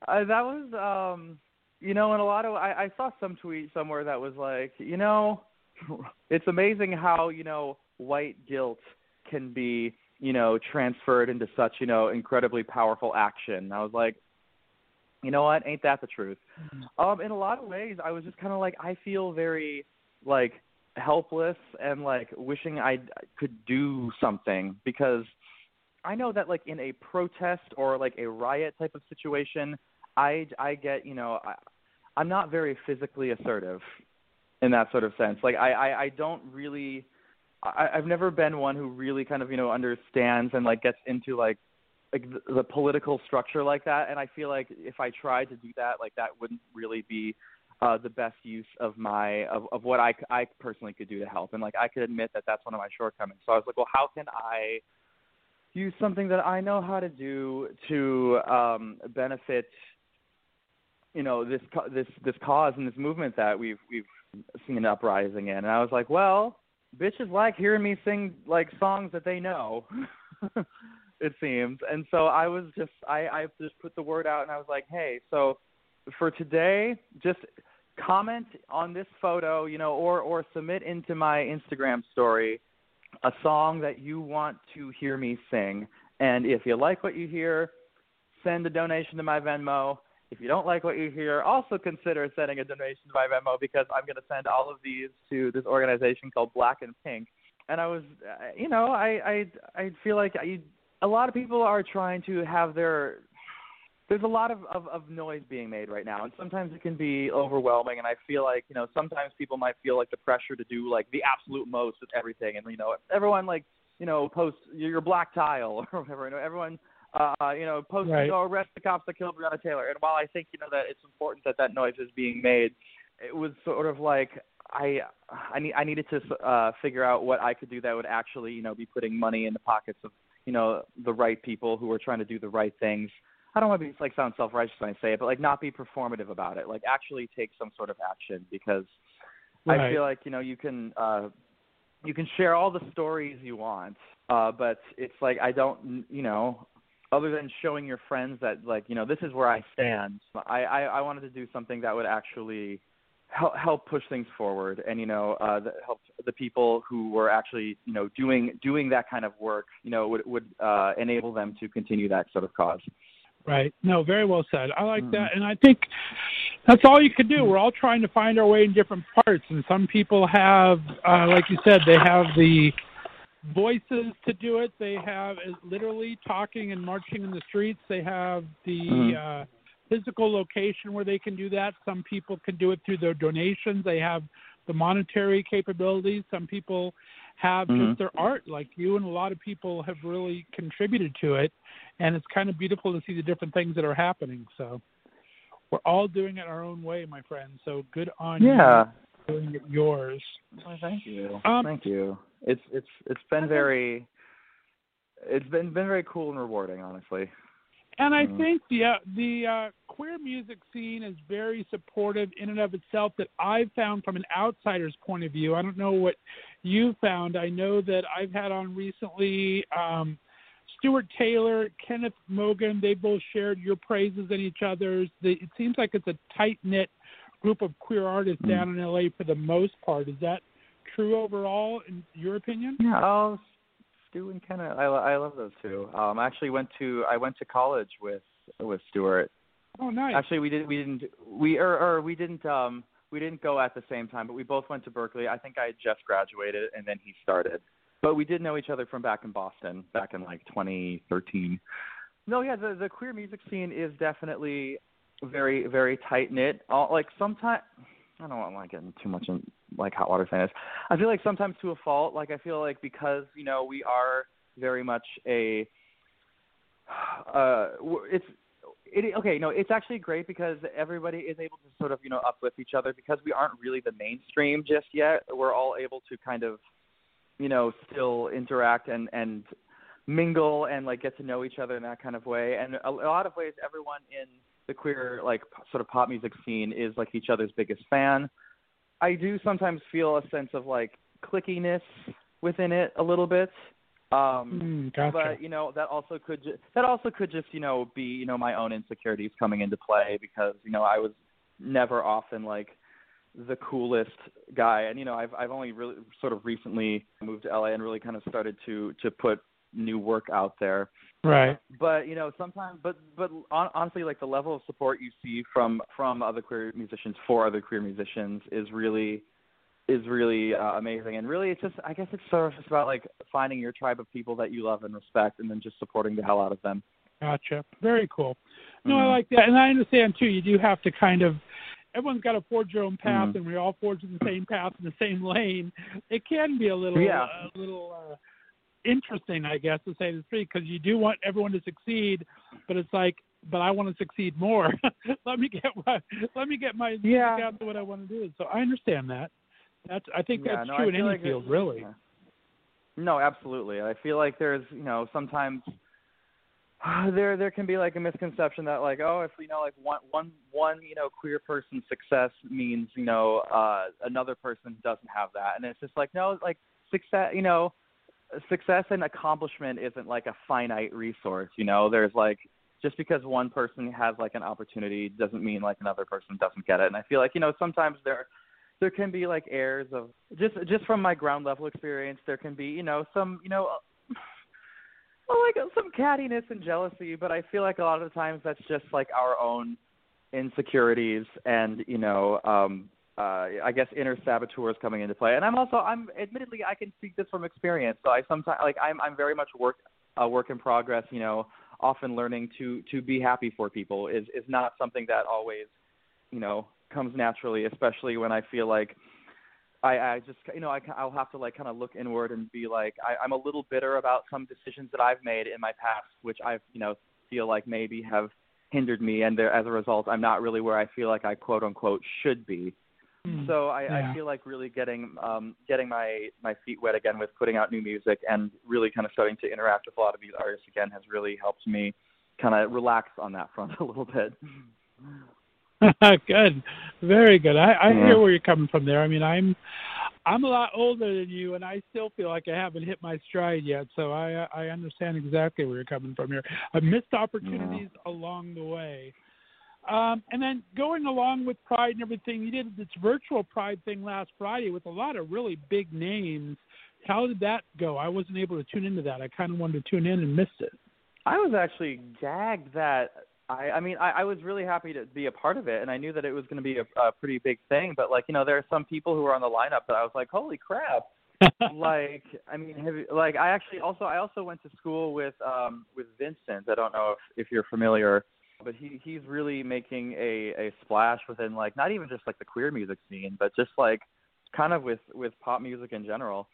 I, that was... Um... You know, and a lot of I, I saw some tweet somewhere that was like, you know, it's amazing how, you know, white guilt can be, you know, transferred into such, you know, incredibly powerful action. And I was like, you know what? Ain't that the truth? Mm-hmm. Um, in a lot of ways, I was just kind of like, I feel very like helpless and like wishing I could do something because I know that like in a protest or like a riot type of situation, I, I get, you know, I, I'm not very physically assertive in that sort of sense. Like, I, I, I don't really – I've never been one who really kind of, you know, understands and, like, gets into, like, like the, the political structure like that. And I feel like if I tried to do that, like, that wouldn't really be uh, the best use of my – of of what I, I personally could do to help. And, like, I could admit that that's one of my shortcomings. So I was like, well, how can I use something that I know how to do to um, benefit – you know, this this this cause and this movement that we've we've seen an uprising in. And I was like, well, bitches like hearing me sing, like, songs that they know, it seems. And so I was just, I, I just put the word out, and I was like, hey, so for today, just comment on this photo, you know, or, or submit into my Instagram story a song that you want to hear me sing. And if you like what you hear, send a donation to my Venmo. If you don't like what you hear, also consider sending a donation to my Venmo because I'm going to send all of these to this organization called Black and Pink. And I was, you know, I I, I feel like I, a lot of people are trying to have their – there's a lot of, of, of noise being made right now, and sometimes it can be overwhelming. And I feel like, you know, sometimes people might feel like the pressure to do, like, the absolute most with everything. And, you know, everyone, like, you know, post your black tile or whatever. You know, everyone – Uh, you know, post right. go arrest the cops that killed Breonna Taylor. And while I think, you know, that it's important that that noise is being made, it was sort of like I I, need, I needed to uh, figure out what I could do that would actually, you know, be putting money in the pockets of, you know, the right people who are trying to do the right things I don't want to be like sound self-righteous when I say it, but like not be performative about it. Like actually take some sort of action, because right. I feel like, you know, you can, uh, you can share all the stories you want, uh, but it's like, I don't, you know, other than showing your friends that like, you know, this is where I stand. I, I, I wanted to do something that would actually help, help push things forward and, you know, uh, that helped the people who were actually, you know, doing, doing that kind of work, you know, would, would uh, enable them to continue that sort of cause. Right. No, very well said. I like mm. that. And I think that's all you could do. We're all trying to find our way in different parts. And some people have, uh, like you said, they have the voices to do it. They have literally talking and marching in the streets. They have the mm. uh, physical location where they can do that. Some people can do it through their donations. They have the monetary capabilities. Some people have mm-hmm. just their art, like you and a lot of people have really contributed to it, and it's kind of beautiful to see the different things that are happening. So we're all doing it our own way, my friend, so good on yeah. you doing it yours. Well, thank you. Um, thank you. It's it's it's been very it's been been very cool and rewarding, honestly. And I mm. think the uh, the uh, queer music scene is very supportive in and of itself, that I've found from an outsider's point of view. I don't know what you found. I know that I've had on recently um, Stuart Taylor, Kenneth Mogan. They both shared your praises and each other's. The, it seems like it's a tight-knit group of queer artists mm. down in L A for the most part. Is that true overall, in your opinion? Yeah. I'll... Stu and Kenneth, I, I love those two. Um, I actually went to I went to college with with Stuart. Oh, nice. Actually, we didn't we didn't we or, or we didn't um we didn't go at the same time, but we both went to Berkeley. I think I had just graduated and then he started, but we did know each other from back in Boston, back in like twenty thirteen. No, yeah, the the queer music scene is definitely very very tight knit. Like sometimes I don't want to like, get too much in like hot water saying this. I feel like sometimes to a fault, like I feel like because, you know, we are very much a, uh, it's, it, okay, no, it's actually great because everybody is able to sort of, you know, uplift each other because we aren't really the mainstream just yet. We're all able to kind of, you know, still interact and, and mingle and like get to know each other in that kind of way. And a, a lot of ways, everyone in the queer like sort of pop music scene is like each other's biggest fan. I do sometimes feel a sense of like clickiness within it a little bit, um, mm, gotcha. But you know that also could ju- that also could just you know be you know my own insecurities coming into play because you know I was never often like the coolest guy, and you know I've I've only really sort of recently moved to L A and really kind of started to to put new work out there. Right. But, you know, sometimes, but, but honestly, like the level of support you see from, from other queer musicians for other queer musicians is really, is really uh, amazing. And really it's just, I guess it's sort of just about like finding your tribe of people that you love and respect and then just supporting the hell out of them. Gotcha. Very cool. No, mm-hmm. I like that. And I understand too, you do have to kind of, everyone's got to forge your own path mm-hmm. and we all forge the same path in the same lane. It can be a little, yeah. uh, a little, uh, interesting, I guess, to say the street, because you do want everyone to succeed, but it's like, but I want to succeed more. let me get my, let me get my yeah. out to what I want to do. So I understand that. That's I think yeah, that's no, true I in any like field, really. Yeah. No, absolutely. I feel like there's, you know, sometimes uh, there there can be like a misconception that like, oh, if you know, like one one one you know queer person's success means you know uh, another person doesn't have that, and it's just like no, like success, you know. Success and accomplishment isn't like a finite resource, you know, there's like, just because one person has like an opportunity doesn't mean like another person doesn't get it. And I feel like, you know, sometimes there, there can be like airs of just, just from my ground level experience, there can be, you know, some, you know, well, like some cattiness and jealousy, but I feel like a lot of the times that's just like our own insecurities and, you know, um, Uh, I guess inner saboteurs coming into play, and I'm also I'm admittedly I can speak this from experience. So I sometimes like I'm I'm very much work a uh, work in progress. You know, often learning to to be happy for people is is not something that always you know comes naturally, especially when I feel like I, I just you know I I'll have to like kind of look inward and be like I, I'm a little bitter about some decisions that I've made in my past, which I've you know feel like maybe have hindered me, and there, as a result I'm not really where I feel like I quote unquote should be. So I, yeah. I feel like really getting um, getting my, my feet wet again with putting out new music and really kind of starting to interact with a lot of these artists again has really helped me kind of relax on that front a little bit. Good. Very good. I, I yeah. hear where you're coming from there. I mean, I'm I'm a lot older than you, and I still feel like I haven't hit my stride yet, so I I understand exactly where you're coming from here. I've missed opportunities yeah. along the way. Um, and then going along with Pride and everything, you did this virtual Pride thing last Friday with a lot of really big names. How did that go? I wasn't able to tune into that. I kind of wanted to tune in and missed it. I was actually gagged that I, I mean, I, I was really happy to be a part of it, and I knew that it was going to be a, a pretty big thing. But, like, you know, there are some people who are on the lineup that I was like, holy crap. like, I mean, have you, like, I actually also I also went to school with um, with Vincent. I don't know if, if you're familiar, but he, he's really making a, a splash within, like, not even just, like, the queer music scene, but just, like, kind of with, with pop music in general.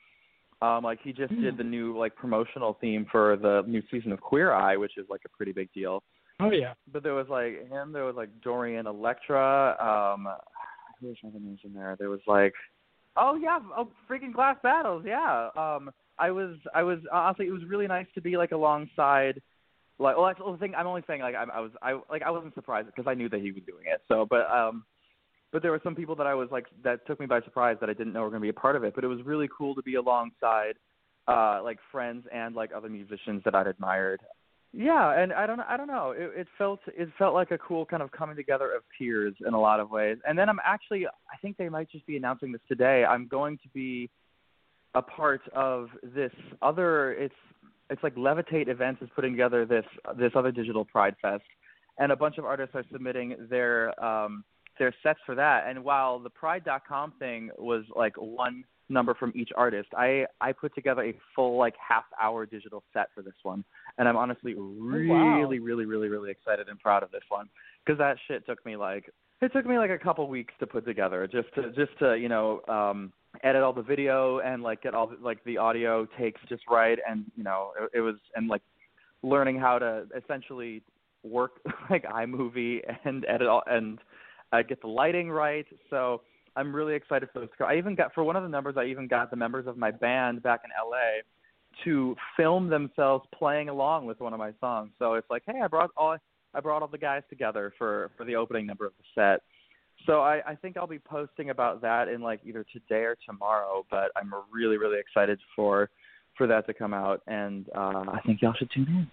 Um, like, he just mm. did the new, like, promotional theme for the new season of Queer Eye, which is, like, a pretty big deal. Oh, yeah. But there was, like, him, there was, like, Dorian Electra. Um, I wish I could mention there. There was, like, oh, yeah, oh, freaking Glass Battles, yeah. Um, I was, I was, honestly, it was really nice to be, like, alongside, like, well, that's the thing, I'm only saying, like, I, I was, I like, I wasn't surprised because I knew that he was doing it. So, but, um, but there were some people that I was, like, that took me by surprise that I didn't know were going to be a part of it. But it was really cool to be alongside, uh, like, friends and, like, other musicians that I'd admired. Yeah, and I don't, I don't know. It, it felt, it felt like a cool kind of coming together of peers in a lot of ways. And then I'm actually, I think they might just be announcing this today. I'm going to be a part of this other. It's, it's like Levitate Events is putting together this, this other digital Pride Fest, and a bunch of artists are submitting their, um, their sets for that. And while the Pride dot com thing was like one number from each artist, I, I put together a full like half hour digital set for this one. And I'm honestly really, wow. really, really, really, really excited and proud of this one. Cause that shit took me like, it took me like a couple weeks to put together just to, just to, you know, um, edit all the video and like get all the, like the audio takes just right. And, you know, it, it was, and like learning how to essentially work like iMovie and edit all, and uh, get the lighting right. So I'm really excited for this. I even got, for one of the numbers, I even got the members of my band back in L A to film themselves playing along with one of my songs. So it's like, hey, I brought all, I brought all the guys together for, for the opening number of the set. So I, I think I'll be posting about that in like either today or tomorrow, but I'm really, really excited for, for that to come out. And uh, I think y'all should tune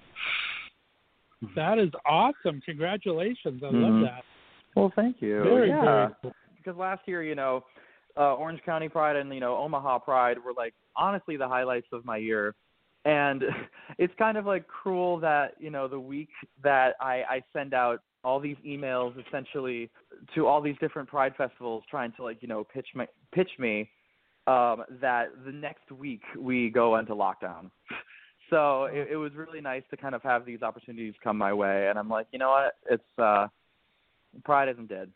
in. That is awesome. Congratulations. I mm-hmm. love that. Well, thank you. Very, yeah. very cool. Because last year, you know, uh, Orange County Pride and, you know, Omaha Pride were, like, honestly the highlights of my year. And it's kind of, like, cruel that, you know, the week that I, I send out all these emails essentially to all these different Pride festivals trying to, like, you know, pitch, my, pitch me um, that the next week we go into lockdown. So it, it was really nice to kind of have these opportunities come my way. And I'm like, you know what? It's uh, Pride isn't dead.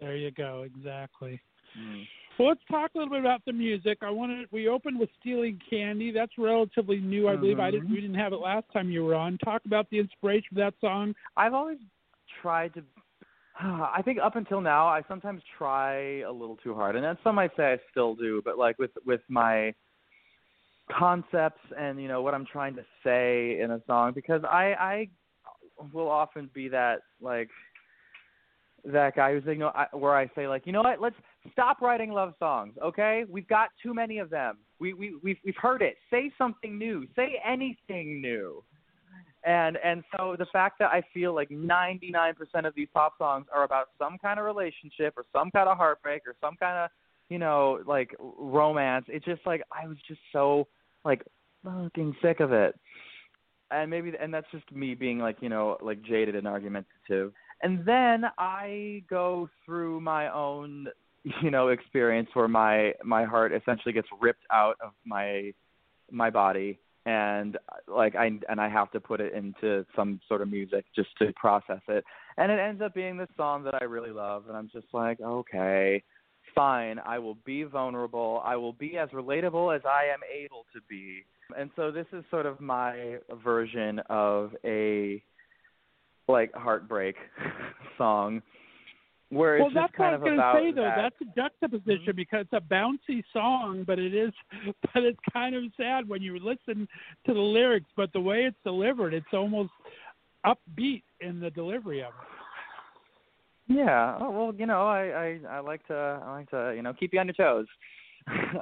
There you go, exactly. Mm. Well, let's talk a little bit about the music. I wanted we opened with Stealing Candy. That's relatively new, I believe. Mm-hmm. I didn't we didn't have it last time you were on. Talk about the inspiration for that song. I've always tried to. I think up until now, I sometimes try a little too hard, and some might say I still do. But like with with my concepts and you know what I'm trying to say in a song, because I I will often be that like. That guy who's, you know, I, where I say like, you know what? Let's stop writing love songs, okay? We've got too many of them. We we we've we've heard it. Say something new. Say anything new. And and so the fact that I feel like ninety-nine percent of these pop songs are about some kind of relationship or some kind of heartbreak or some kind of you know like romance. It's just like I was just so like fucking sick of it. And maybe and that's just me being like you know like jaded and argumentative. And then I go through my own, you know, experience where my, my heart essentially gets ripped out of my my body, and like I and I have to put it into some sort of music just to process it. And it ends up being this song that I really love, and I'm just like, okay, fine, I will be vulnerable, I will be as relatable as I am able to be. And so this is sort of my version of a like heartbreak song where it's well, just that's kind what of about say, though, that. That's a juxtaposition mm-hmm. because it's a bouncy song, but it is, but it's kind of sad when you listen to the lyrics, but the way it's delivered, it's almost upbeat in the delivery of it. Yeah. Oh, well, you know, I, I, I like to I like to you know keep you on your toes.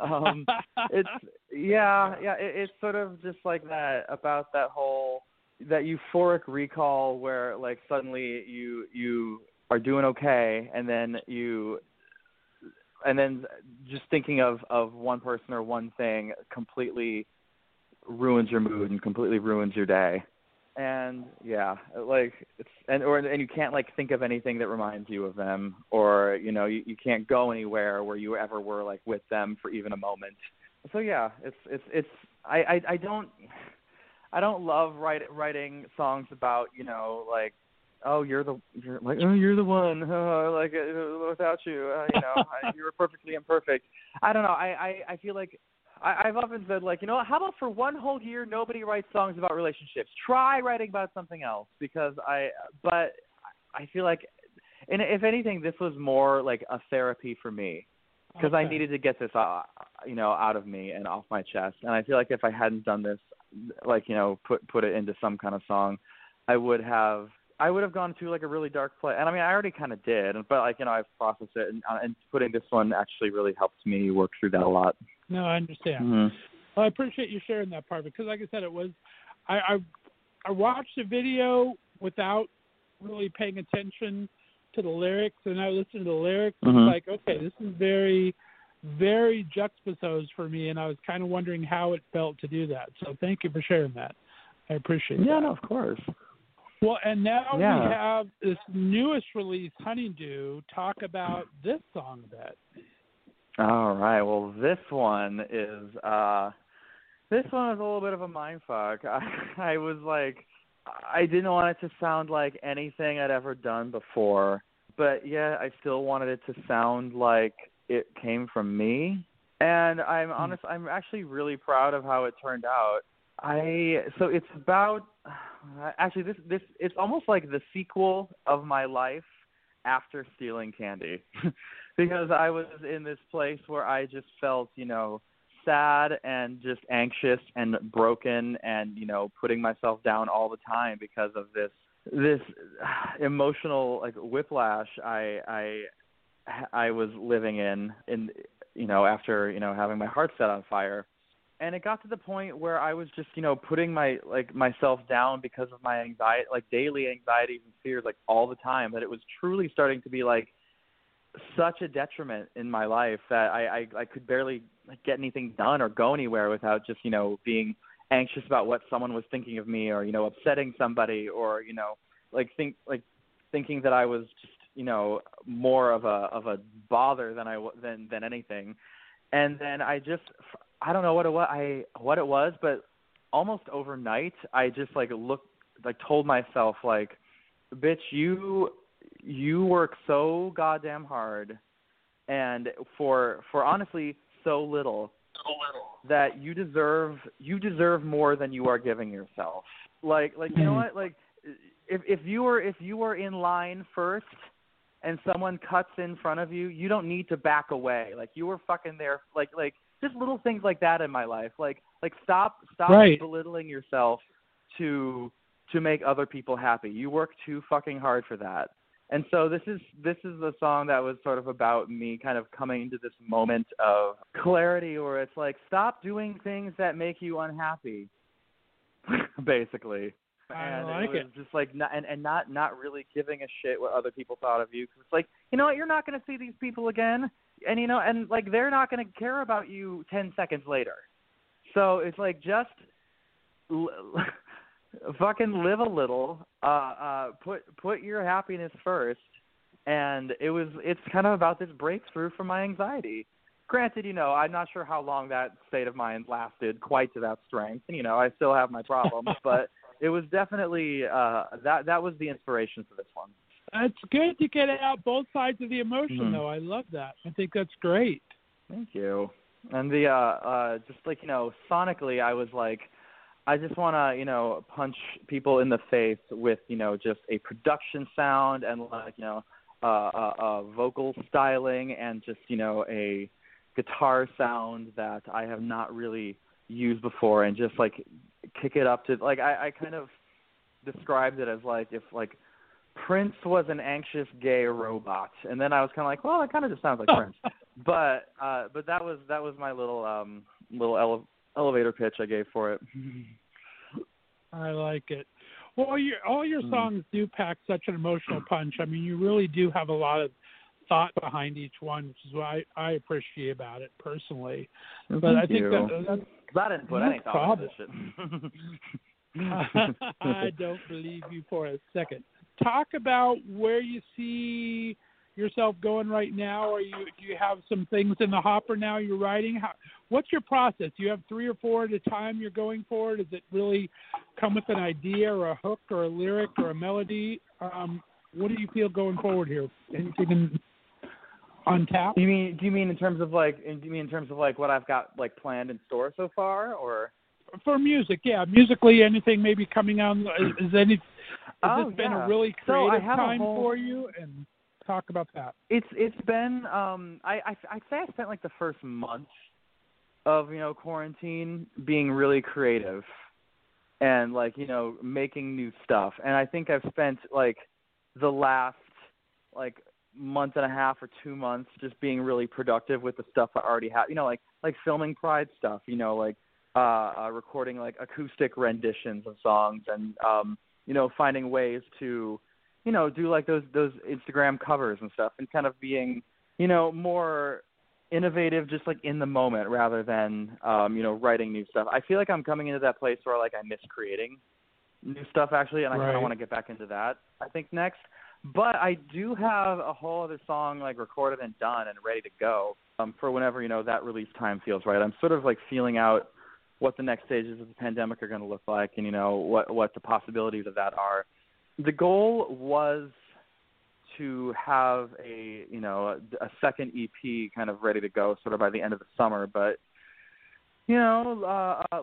um, it's yeah yeah it, it's sort of just like that about that whole that euphoric recall where like suddenly you you are doing okay and then you. And then just thinking of, of one person or one thing completely ruins your mood and completely ruins your day. And yeah, like it's, and, or, and you can't like think of anything that reminds you of them or, you know, you, you can't go anywhere where you ever were like with them for even a moment. So yeah, it's, it's, it's, I, I, I don't, I don't love write, writing songs about, you know, like, oh, you're the you're like oh, you're the one. Oh, like uh, without you, uh, you know, I, you were perfectly imperfect. I don't know. I, I, I feel like I, I've often said like, you know, how about for one whole year nobody writes songs about relationships. Try writing about something else because I. But I feel like, and if anything, this was more like a therapy for me because okay. I needed to get this, uh, you know, out of me and off my chest. And I feel like if I hadn't done this, like you know, put put it into some kind of song, I would have. I would have gone to like a really dark place. And I mean, I already kind of did, but like, you know, I've processed it and, uh, and putting this one actually really helped me work through that a lot. No, I understand. Mm-hmm. Well, I appreciate you sharing that part because like I said, it was, I, I, I watched the video without really paying attention to the lyrics and I listened to the lyrics mm-hmm. and it's like, okay, this is very, very juxtaposed for me. And I was kind of wondering how it felt to do that. So thank you for sharing that. I appreciate it. Yeah, that. No, of course. Well, and now yeah. we have this newest release, Honeydew. Talk about this song a bit. All right. Well, this one is uh, this one is a little bit of a mindfuck. I, I was like, I didn't want it to sound like anything I'd ever done before, but yeah, I still wanted it to sound like it came from me. And I'm honest. I'm actually really proud of how it turned out. I so it's about actually this this it's almost like the sequel of my life after stealing candy because I was in this place where I just felt, you know, sad and just anxious and broken and, you know, putting myself down all the time because of this this emotional like whiplash I I I was living in in you know after, you know, having my heart set on fire. And it got to the point where I was just, you know, putting my like myself down because of my anxiety, like daily anxieties and fears, like all the time. That it was truly starting to be like such a detriment in my life that I, I, I could barely like, get anything done or go anywhere without just, you know, being anxious about what someone was thinking of me or, you know, upsetting somebody or, you know, like think like thinking that I was just, you know, more of a of a bother than I than than anything. And then I just. I don't know what it was, I, what it was, but almost overnight, I just like looked, like told myself like, bitch, you, you work so goddamn hard and for, for honestly, so little, so little that you deserve, you deserve more than you are giving yourself. Like, like, you know what? Like if, if you were, if you were in line first and someone cuts in front of you, you don't need to back away. Like you were fucking there. Like, like, Just little things like that in my life, like like stop stop right. belittling yourself to to make other people happy. You work too fucking hard for that. And so this is this is the song that was sort of about me kind of coming into this moment of clarity, where it's like stop doing things that make you unhappy, basically. And I like it was it. just like not, and and not not really giving a shit what other people thought of you. 'Cause it's like, you know what, you're not going to see these people again. And, you know, and, like, they're not going to care about you ten seconds later. So it's, like, just l- fucking live a little, uh, uh, put put your happiness first. And it was it's kind of about this breakthrough from my anxiety. Granted, you know, I'm not sure how long that state of mind lasted quite to that strength. And, you know, I still have my problems. But it was definitely uh, that, that was the inspiration for this one. It's good to get out both sides of the emotion, mm-hmm. though. I love that. I think that's great. Thank you. And the uh, uh, just like, you know, sonically, I was like, I just want to, you know, punch people in the face with, you know, just a production sound and, like, you know, uh, uh, uh, vocal styling and just, you know, a guitar sound that I have not really used before and just, like, kick it up to, like, I, I kind of described it as like if like Prince was an anxious gay robot, and then I was kind of like, well, that kind of just sounds like Prince. But uh, but that was that was my little um, little ele- elevator pitch I gave for it. I like it. Well, all your, all your songs do pack such an emotional punch. I mean, you really do have a lot of thought behind each one, which is what I, I appreciate about it personally. But Thank I think you. that that's that input. No I ain't thought of this shit. I don't believe you for a second. Talk about where you see yourself going right now, or you do you have some things in the hopper now you're writing? How, what's your process? Do you have three or four at a time you're going for? Does it really come with an idea or a hook or a lyric or a melody? Um, what do you feel going forward here? Anything in, on tap? Do you mean do you mean in terms of like do you mean in terms of like what I've got like planned in store so far, or for music? Yeah, musically, anything maybe coming out? Is, is any? Has oh, this been yeah. a really creative so time whole... for you? And talk about that. It's it's been um, I I I'd say I spent like the first month of you know quarantine being really creative and like you know making new stuff, and I think I've spent like the last like month and a half or two months just being really productive with the stuff I already have. You know like like filming Pride stuff. You know like uh, uh, recording like acoustic renditions of songs and um, you know finding ways to. you know, do like those, those Instagram covers and stuff, and kind of being, you know, more innovative, just like in the moment rather than, um, you know, writing new stuff. I feel like I'm coming into that place where like I miss creating new stuff actually. And I right. kind of want to get back into that, I think, next, but I do have a whole other song like recorded and done and ready to go um, for whenever, you know, that release time feels right. I'm sort of like feeling out what the next stages of the pandemic are going to look like and, you know, what, what the possibilities of that are. The goal was to have a, you know, a, a second E P kind of ready to go sort of by the end of the summer. But, you know, uh, uh,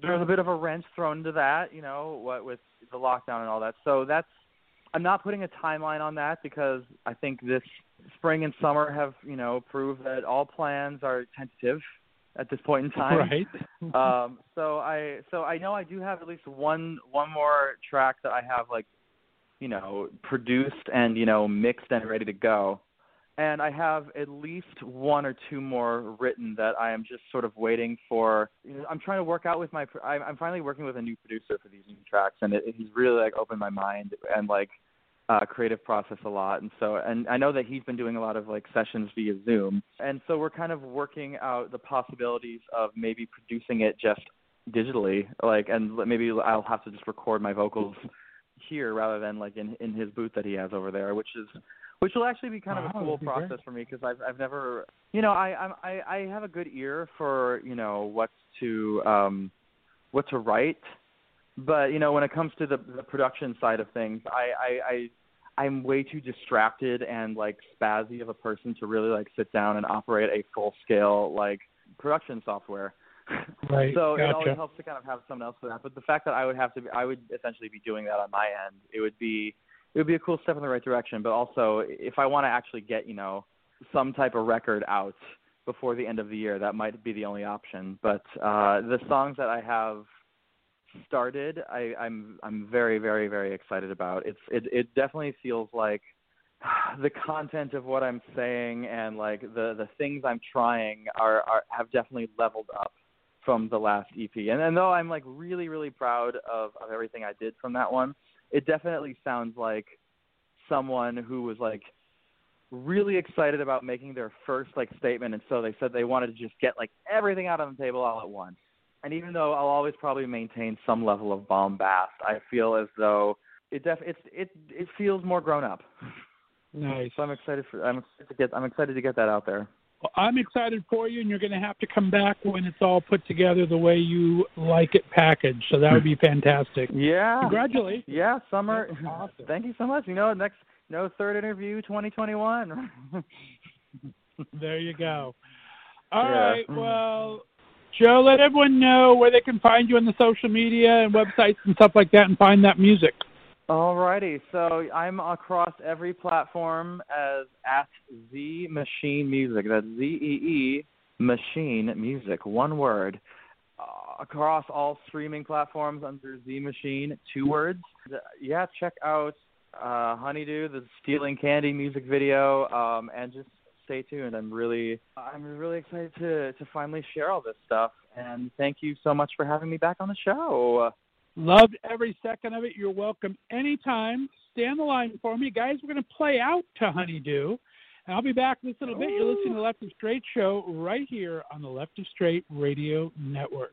there's a bit of a wrench thrown into that, you know, what with the lockdown and all that. So that's – I'm not putting a timeline on that because I think this spring and summer have, you know, proved that all plans are tentative at this point in time. Right. um, so I, so I know I do have at least one, one more track that I have like, you know, produced and, you know, mixed and ready to go. And I have at least one or two more written that I am just sort of waiting for. You know, I'm trying to work out with my, I'm finally working with a new producer for these new tracks, and it, he's really like opened my mind and like Uh, creative process a lot, and so and I know that he's been doing a lot of like sessions via Zoom, and so we're kind of working out the possibilities of maybe producing it just digitally, like, and maybe I'll have to just record my vocals here rather than like in, in his booth that he has over there, which is which will actually be kind wow, of a cool process great. for me, because I've I've never you know I I'm, I I have a good ear for you know what to um what to write, but you know when it comes to the, the production side of things, I I. I I'm way too distracted and like spazzy of a person to really like sit down and operate a full scale like production software. Right. So gotcha. It always helps to kind of have someone else for that. But the fact that I would have to, be, I would essentially be doing that on my end. It would be, it would be a cool step in the right direction. But also, if I want to actually get, you know, some type of record out before the end of the year, that might be the only option. But uh, the songs that I have started, I, I'm I'm very very very excited about. It's it it definitely feels like the content of what I'm saying and like the, the things I'm trying are, are have definitely leveled up from the last E P. And, and though I'm like really really proud of, of everything I did from that one, it definitely sounds like someone who was like really excited about making their first like statement, and so they said they wanted to just get like everything out on the table all at once. And even though I'll always probably maintain some level of bombast, I feel as though it def it's it it feels more grown up. Nice. So I'm excited for I'm excited to get I'm excited to get that out there. Well, I'm excited for you, and you're going to have to come back when it's all put together the way you like it packaged. So that would be fantastic. Yeah. Congratulations. Yeah, summer. That's awesome. Thank you so much. You know, next you know, third interview twenty twenty-one. There you go. All yeah. right. Well, Joe, let everyone know where they can find you on the social media and websites and stuff like that and find that music. All righty. So I'm across every platform as at Zee Machine Music. That's Z E E Machine Music, one word. across all streaming platforms under Zee Machine, two words. Yeah, check out uh, Honeydew, the Stealing Candy music video, um, and just stay tuned. I'm really, I'm really excited to to finally share all this stuff. And thank you so much for having me back on the show. Loved every second of it. You're welcome anytime. Stay on the line for me. Guys, we're going to play out to Honeydew. And I'll be back in this little bit. You're listening to the Left of straight Show right here on the Left of straight Radio Network.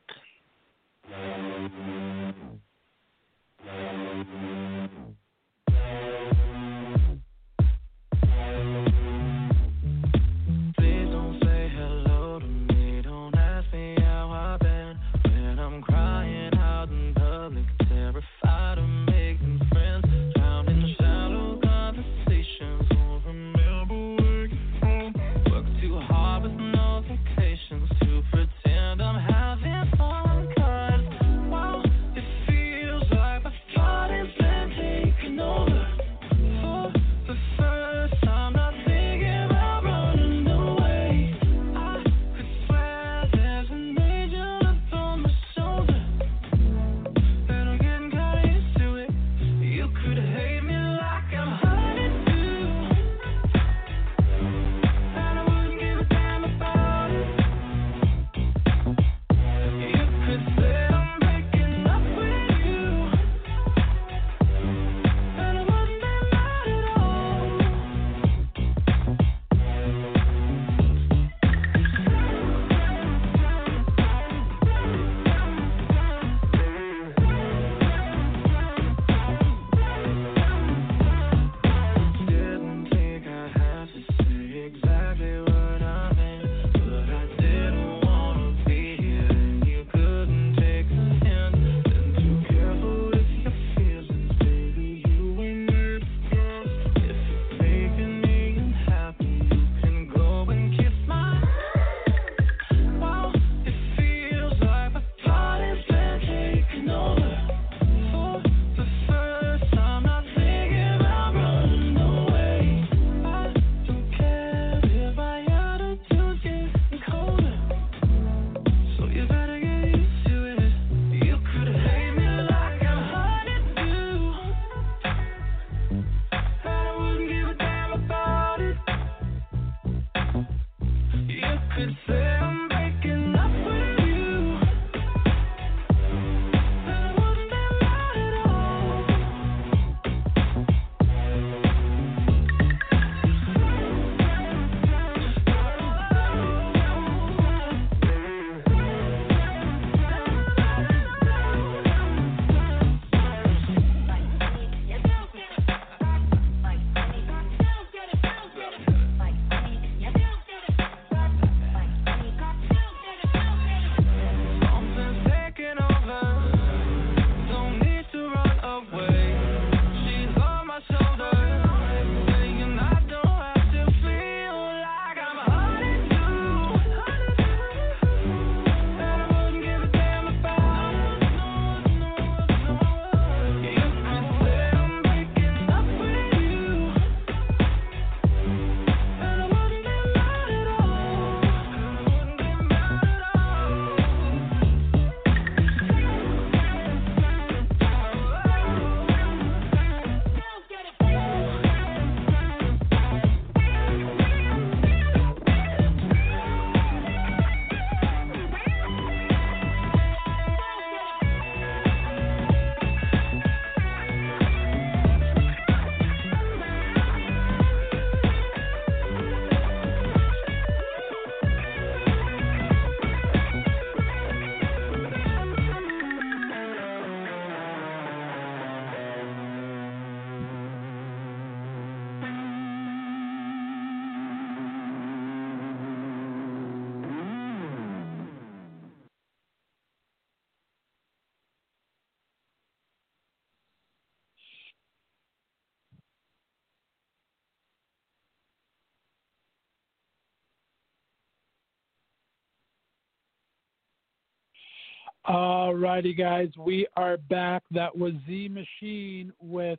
All righty, guys, we are back. That was Zee Machine with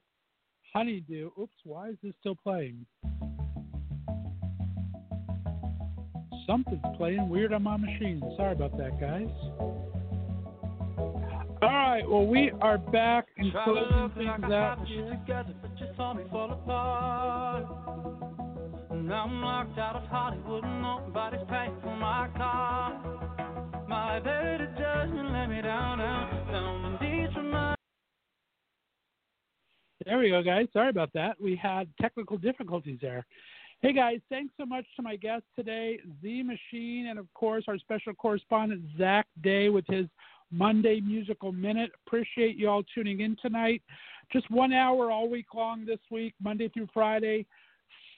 Honeydew. Oops, why is this still playing? Something's playing weird on my machine. Sorry about that, guys. All right, well, we are back and closing things out here. Now I'm locked out of Hollywood and nobody's paying for my car. My better judgment let me down, down, down. There we go, guys. Sorry about that. We had technical difficulties there. Hey, guys, thanks so much to my guests today, Zee Machine, and, of course, our special correspondent, Zach Day, with his Monday Musical Minute. Appreciate you all tuning in tonight. Just one hour all week long this week, Monday through Friday,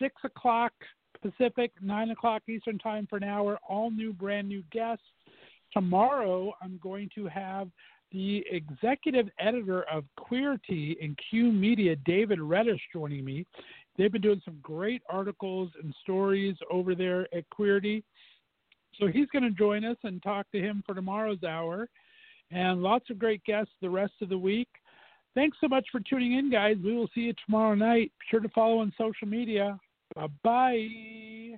six o'clock Pacific, nine o'clock Eastern time for an hour, all new, brand new guests. Tomorrow I'm going to have the executive editor of Queerty and Q Media, David Reddish, joining me. They've been doing some great articles and stories over there at Queerty. So he's going to join us and talk to him for tomorrow's hour. And lots of great guests the rest of the week. Thanks so much for tuning in, guys. We will see you tomorrow night. Be sure to follow on social media. Bye-bye.